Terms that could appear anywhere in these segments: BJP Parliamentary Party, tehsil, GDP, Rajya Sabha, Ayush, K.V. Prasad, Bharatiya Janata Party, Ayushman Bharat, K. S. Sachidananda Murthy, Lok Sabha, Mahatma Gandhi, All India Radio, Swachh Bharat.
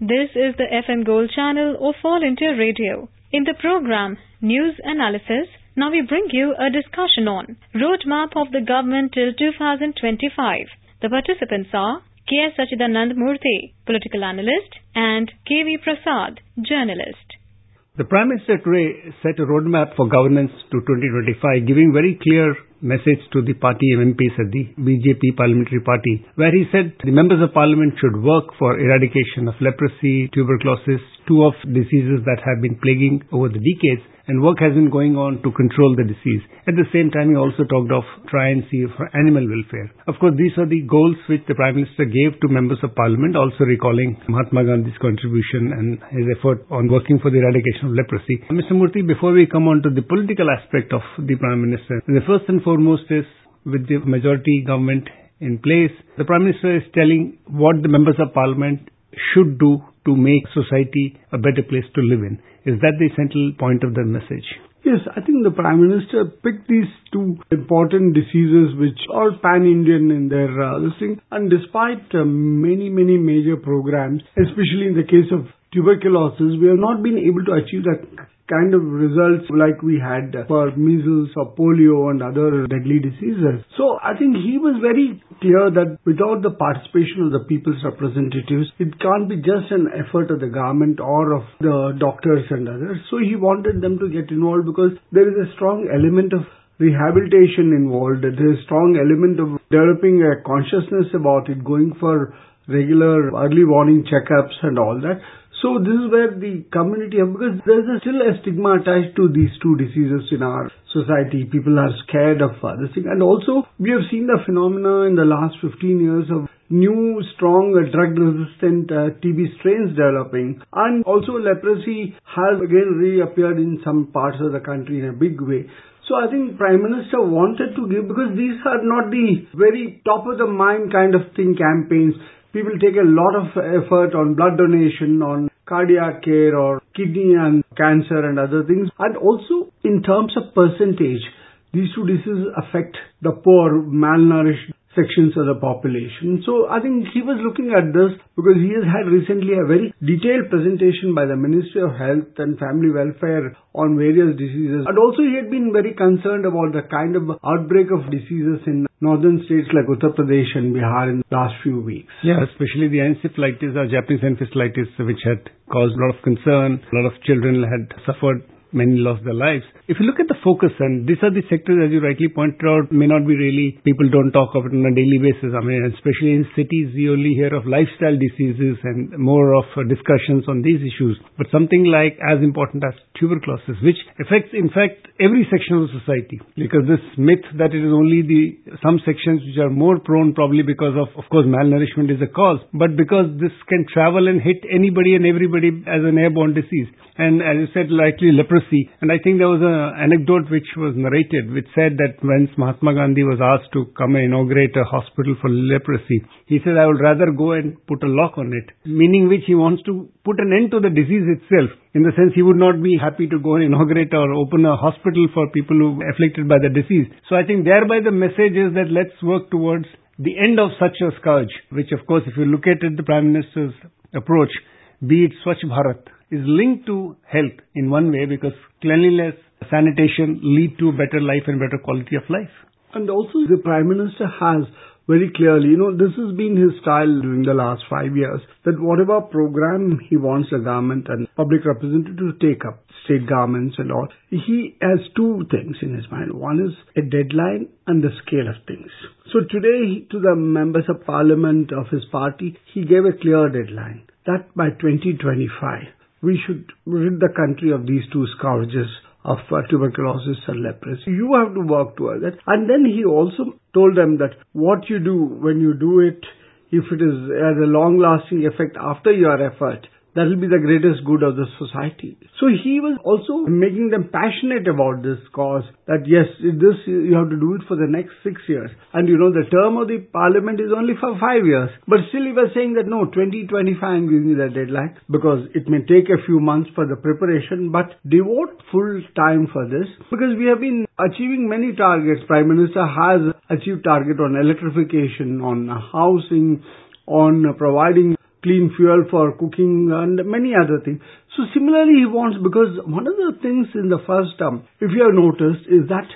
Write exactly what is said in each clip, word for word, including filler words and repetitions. This is the F M Gold channel of All India Radio. In the program News Analysis, now we bring you a discussion on Roadmap of the Government till twenty twenty-five. The participants are K. S. Sachidananda Murthy, political analyst, and K V. Prasad, journalist. The Prime Minister today set a roadmap for governance to twenty twenty-five, giving very clear message to the party M P s at the B J P Parliamentary Party, where he said the members of parliament should work for eradication of leprosy, tuberculosis, two of diseases that have been plaguing over the decades, and work has been going on to control the disease. At the same time, he also talked of try and see for animal welfare. Of course, these are the goals which the Prime Minister gave to members of Parliament, also recalling Mahatma Gandhi's contribution and his effort on working for the eradication of leprosy. Mister Murthy, before we come on to the political aspect of the Prime Minister, the first and foremost is, with the majority government in place, the Prime Minister is telling what the members of Parliament should do to make society a better place to live in. Is that the central point of the message? Yes, I think the Prime Minister picked these two important diseases which are pan-Indian in their uh, listing, and despite uh, many, many major programs, especially in the case of tuberculosis, we have not been able to achieve that kind of results like we had for measles or polio and other deadly diseases. So I think he was very clear that without the participation of the people's representatives, it can't be just an effort of the government or of the doctors and others. So he wanted them to get involved because there is a strong element of rehabilitation involved. There is a strong element of developing a consciousness about it, going for regular early warning checkups and all that. So this is where the community, because there is still a stigma attached to these two diseases in our society. People are scared of uh, this thing. And also, we have seen the phenomena in the last fifteen years of new, strong, uh, drug-resistant uh, T B strains developing. And also, leprosy has again reappeared in some parts of the country in a big way. So I think Prime Minister wanted to give, because these are not the very top-of-the-mind kind of thing campaigns. People take a lot of effort on blood donation, on cardiac care or kidney and cancer and other things. And also in terms of percentage, these two diseases affect the poor, malnourished sections of the population. So I think he was looking at this because he has had recently a very detailed presentation by the Ministry of Health and Family Welfare on various diseases. And also he had been very concerned about the kind of outbreak of diseases in northern states like Uttar Pradesh and Bihar in the last few weeks. Yeah, especially the encephalitis or Japanese encephalitis, which had caused a lot of concern. A lot of children had suffered. Many lost their lives. If you look at the focus, and these are the sectors, as you rightly pointed out, may not be really, people don't talk of it on a daily basis. I mean, especially in cities, you only hear of lifestyle diseases and more of discussions on these issues. But something like as important as tuberculosis, which affects, in fact, every section of society, because this myth that it is only the some sections which are more prone, probably because of, of course, malnourishment is a cause, but because this can travel and hit anybody and everybody as an airborne disease. And as you said, likely leprosy. And I think there was an anecdote which was narrated which said that when Mahatma Gandhi was asked to come and inaugurate a hospital for leprosy, he said, I would rather go and put a lock on it, meaning which he wants to put an end to the disease itself. In the sense, he would not be happy to go and inaugurate or open a hospital for people who are afflicted by the disease. So I think thereby the message is that let's work towards the end of such a scourge, which of course, if you look at it, the Prime Minister's approach, be it Swachh Bharat, is linked to health in one way, because cleanliness, sanitation lead to better life and better quality of life. And also the Prime Minister has very clearly, you know, this has been his style during the last five years, that whatever program he wants the government and public representatives to take up, state governments and all, he has two things in his mind. One is a deadline and the scale of things. So today, to the members of parliament of his party, he gave a clear deadline that by twenty twenty-five, we should rid the country of these two scourges of uh, tuberculosis and leprosy. You have to work towards that. And then he also told them that what you do when you do it, if it is has a long-lasting effect after your effort, that will be the greatest good of the society. So he was also making them passionate about this cause, that yes, this you have to do it for the next six years. And you know, the term of the parliament is only for five years. But still he was saying that no, twenty twenty-five I'm giving you the deadline, because it may take a few months for the preparation, but devote full time for this. Because we have been achieving many targets. Prime Minister has achieved target on electrification, on housing, on providing clean fuel for cooking and many other things. So similarly he wants, because one of the things in the first term, if you have noticed, is that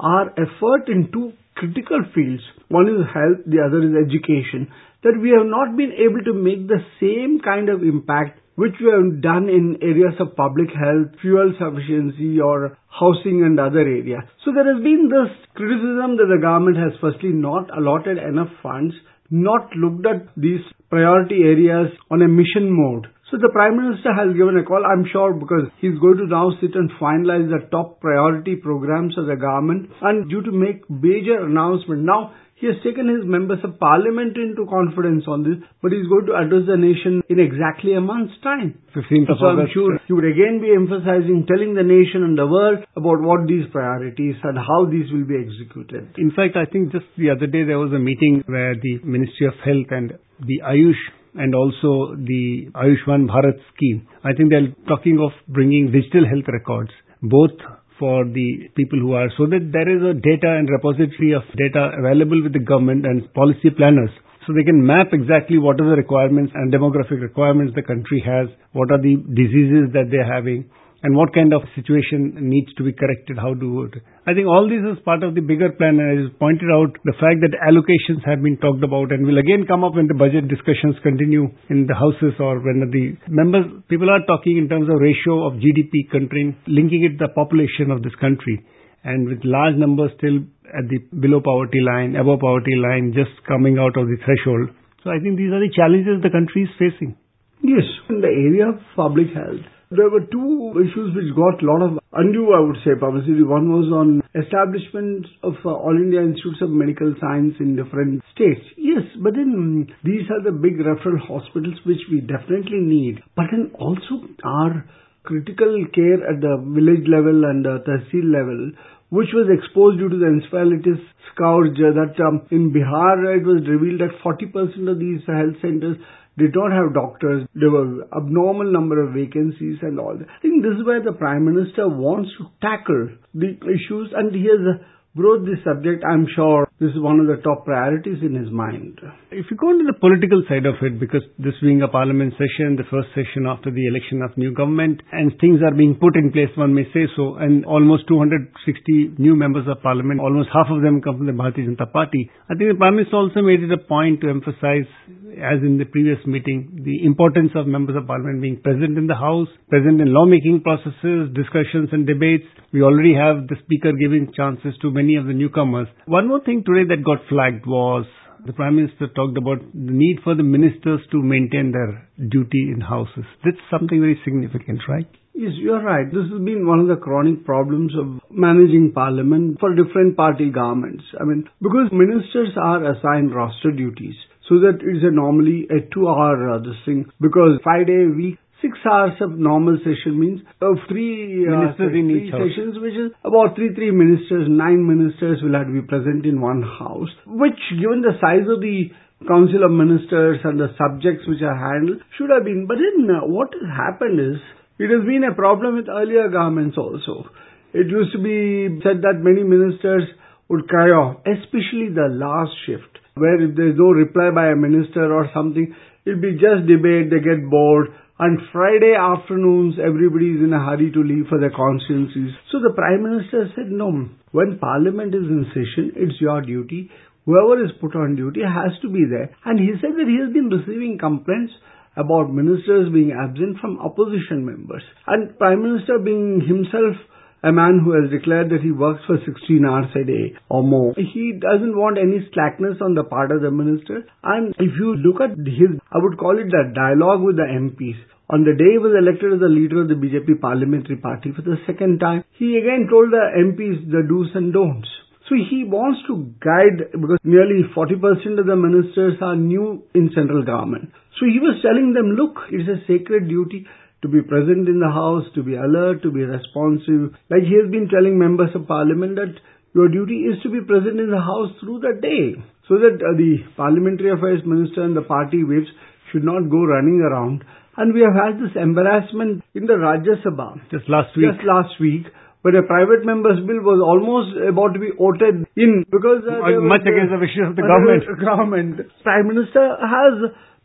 our effort in two critical fields, one is health, the other is education, that we have not been able to make the same kind of impact which we have done in areas of public health, fuel sufficiency or housing and other areas. So there has been this criticism that the government has firstly not allotted enough funds, not looked at these priority areas on a mission mode. So the Prime Minister has given a call, I'm sure, because he's going to now sit and finalize the top priority programs of the government and due to make major announcement. Now, he has taken his members of parliament into confidence on this, but he's going to address the nation in exactly a month's time. fifteenth of August. So I'm sure he would again be emphasizing, telling the nation and the world about what these priorities and how these will be executed. In fact, I think just the other day there was a meeting where the Ministry of Health and the Ayush and also the Ayushman Bharat scheme, I think they're talking of bringing digital health records, both for the people who are, so that there is a data and repository of data available with the government and policy planners. So they can map exactly what are the requirements and demographic requirements the country has, what are the diseases that they're having, and what kind of situation needs to be corrected, how to do it. I think all this is part of the bigger plan, and as pointed out, the fact that allocations have been talked about and will again come up when the budget discussions continue in the houses or when the members, people are talking in terms of ratio of G D P country, linking it to the population of this country. And with large numbers still at the below poverty line, above poverty line, just coming out of the threshold. So I think these are the challenges the country is facing. Yes, in the area of public health, there were two issues which got a lot of undue, I would say, publicity. One was on establishment of uh, All India Institutes of Medical Science in different states. Yes, but then these are the big referral hospitals which we definitely need. But then also our critical care at the village level and the tehsil level, which was exposed due to the encephalitis scourge uh, that um, in Bihar it was revealed that forty percent of these health centers did not have doctors, there were abnormal number of vacancies and all that. I think this is where the Prime Minister wants to tackle the issues, and he has brought this subject. I'm sure this is one of the top priorities in his mind. If you go into the political side of it, because this being a parliament session, the first session after the election of new government, and things are being put in place, one may say so, and almost two hundred sixty new members of parliament, almost half of them come from the Bharatiya Janata Party. I think the Prime Minister also made it a point to emphasize, as in the previous meeting, the importance of members of parliament being present in the house, present in lawmaking processes, discussions and debates. We already have the speaker giving chances to many of the newcomers. One more thing today that got flagged was the Prime Minister talked about the need for the ministers to maintain their duty in houses. That's something very significant, right? Yes, you're right. This has been one of the chronic problems of managing parliament for different party governments. I mean, because ministers are assigned roster duties, so that it's a normally a two-hour uh, this thing, because five-day week, six hours of normal session means uh, three, uh, ministers in three each sessions, house. Which is about three, three ministers, nine ministers will have to be present in one house, which given the size of the Council of Ministers and the subjects which are handled should have been. But then uh, what has happened is, it has been a problem with earlier governments also. It used to be said that many ministers would cry off, especially the last shift, where if there is no reply by a minister or something, it will be just debate, they get bored. And Friday afternoons, everybody is in a hurry to leave for their constituencies. So the Prime Minister said, no, when Parliament is in session, it's your duty. Whoever is put on duty has to be there. And he said that he has been receiving complaints about ministers being absent from opposition members. And Prime Minister being himself a man who has declared that he works for sixteen hours a day or more, he doesn't want any slackness on the part of the minister. And if you look at his, I would call it the dialogue with the M Ps. On the day he was elected as the leader of the B J P Parliamentary Party for the second time, he again told the M Ps the do's and don'ts. So he wants to guide, because nearly forty percent of the ministers are new in central government. So he was telling them, look, it's a sacred duty to be present in the house, to be alert, to be responsive. Like he has been telling members of parliament that your duty is to be present in the house through the day, so that uh, the parliamentary affairs minister and the party whips should not go running around. And we have had this embarrassment in the Rajya Sabha. Just last week. Just last week. But a private member's bill was almost about to be voted in because... Uh, much was, against uh, the wishes of the government. government. Prime Minister has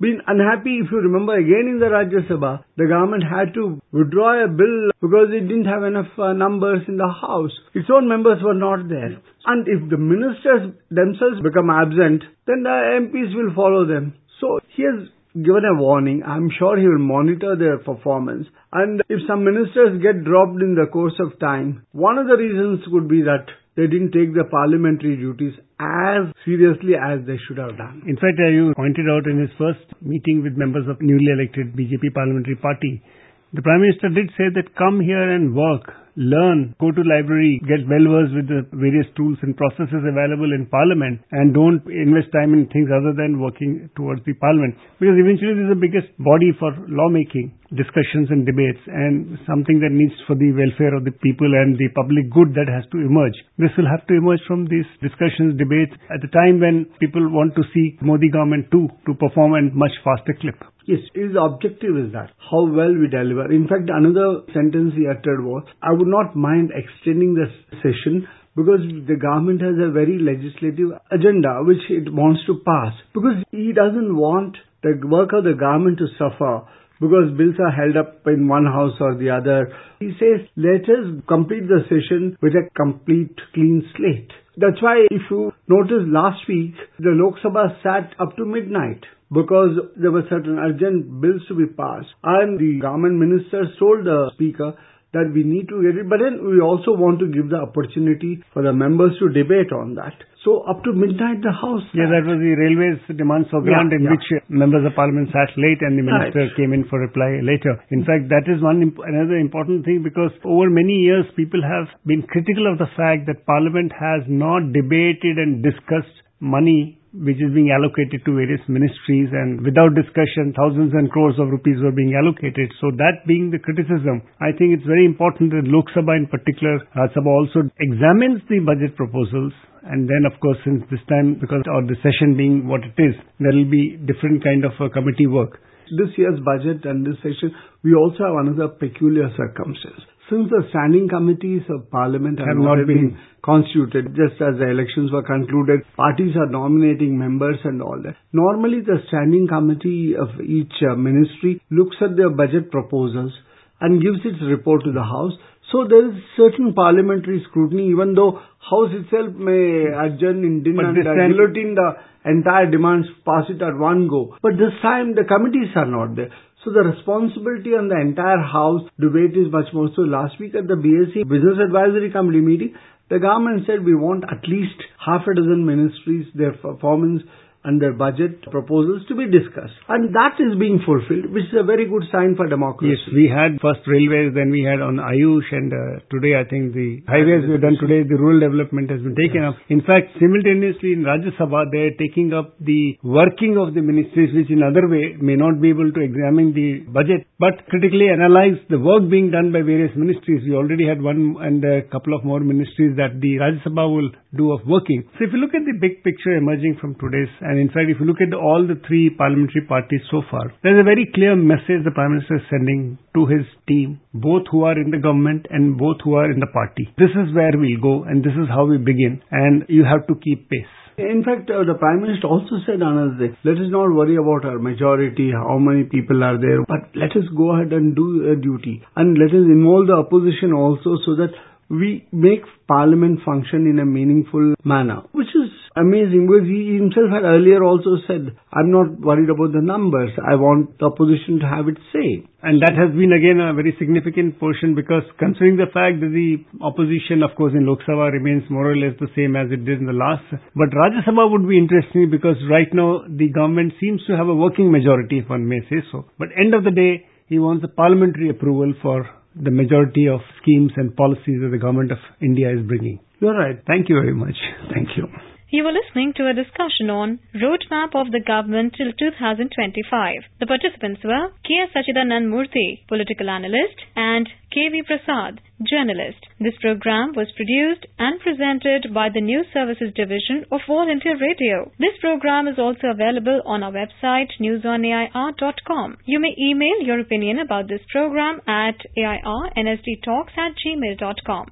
been unhappy. If you remember, again in the Rajya Sabha, the government had to withdraw a bill because it didn't have enough uh, numbers in the House. Its own members were not there. And if the ministers themselves become absent, then the M Ps will follow them. So he has given a warning. I'm sure he will monitor their performance. And if some ministers get dropped in the course of time, one of the reasons could be that they didn't take the parliamentary duties as seriously as they should have done. In fact, you pointed out in his first meeting with members of newly elected B J P Parliamentary Party, the Prime Minister did say that come here and work, learn, go to library, get well-versed with the various tools and processes available in Parliament, and don't invest time in things other than working towards the Parliament. Because eventually this is the biggest body for lawmaking, discussions and debates, and something that needs for the welfare of the people and the public good that has to emerge. This will have to emerge from these discussions, debates, at the time when people want to see Modi government too to perform at much faster clip. Yes, his objective is that, how well we deliver. In fact, another sentence he uttered was, I would not mind extending this session because the government has a very legislative agenda which it wants to pass. Because he doesn't want the work of the government to suffer because bills are held up in one house or the other. He says, let us complete the session with a complete clean slate. That's why, if you notice, last week, the Lok Sabha sat up to midnight because there were certain urgent bills to be passed. And the government ministers told the speaker that we need to get it, but then we also want to give the opportunity for the members to debate on that. So up to midnight the House sat. Yeah, that was the railways demand foreground yeah, in yeah. which members of Parliament sat late and the minister right. came in for reply later. In fact, that is one imp- another important thing, because over many years people have been critical of the fact that Parliament has not debated and discussed money which is being allocated to various ministries, and without discussion thousands and crores of rupees were being allocated. So that being the criticism, I think it's very important that Lok Sabha in particular, Rajya Sabha also examines the budget proposals. And then, of course, since this time, because of the session being what it is, there will be different kind of uh, committee work. This year's budget and this session, we also have another peculiar circumstance. Since the standing committees of Parliament have, have not been, been constituted, just as the elections were concluded, parties are nominating members and all that. Normally, the standing committee of each uh, ministry looks at their budget proposals and gives its report to the House. So there is certain parliamentary scrutiny, even though House itself may adjourn in din and guillotine the entire demands, pass it at one go. But this time the committees are not there. So the responsibility on the entire House debate is much more so. Last week at the B S E Business Advisory Committee meeting, the government said we want at least half a dozen ministries, their performance and their budget proposals to be discussed. And that is being fulfilled, which is a very good sign for democracy. Yes, we had first railways, then we had on Ayush, and uh, today I think the highways were done today, the rural development has been taken yes. up. In fact, simultaneously in Rajya Sabha, they are taking up the working of the ministries, which in other way may not be able to examine the budget, but critically analyze the work being done by various ministries. We already had one and a couple of more ministries that the Rajya Sabha will do of working. So if you look at the big picture emerging from today's, and in fact, if you look at all the three parliamentary parties so far, there's a very clear message the Prime Minister is sending to his team, both who are in the government and both who are in the party. This is where we'll go and this is how we begin, and you have to keep pace. In fact, uh, the Prime Minister also said another thing, let us not worry about our majority, how many people are there, but let us go ahead and do a duty, and let us involve the opposition also so that we make Parliament function in a meaningful manner, which is amazing, because he himself had earlier also said, I'm not worried about the numbers, I want the opposition to have its say. And that has been again a very significant portion, because considering the fact that the opposition, of course, in Lok Sabha remains more or less the same as it did in the last. But Rajya Sabha would be interesting, because right now the government seems to have a working majority, if one may say so. But end of the day, he wants the parliamentary approval for the majority of schemes and policies that the Government of India is bringing. You're right. Thank you very much. Thank you. You were listening to a discussion on Roadmap of the Government till two thousand twenty-five. The participants were K. S. Sachidananda Murthy, political analyst, and K V. Prasad, journalist. This program was produced and presented by the News Services Division of All India Radio. This program is also available on our website, news on air dot com. You may email your opinion about this program at airnsdtalks at gmail dot com.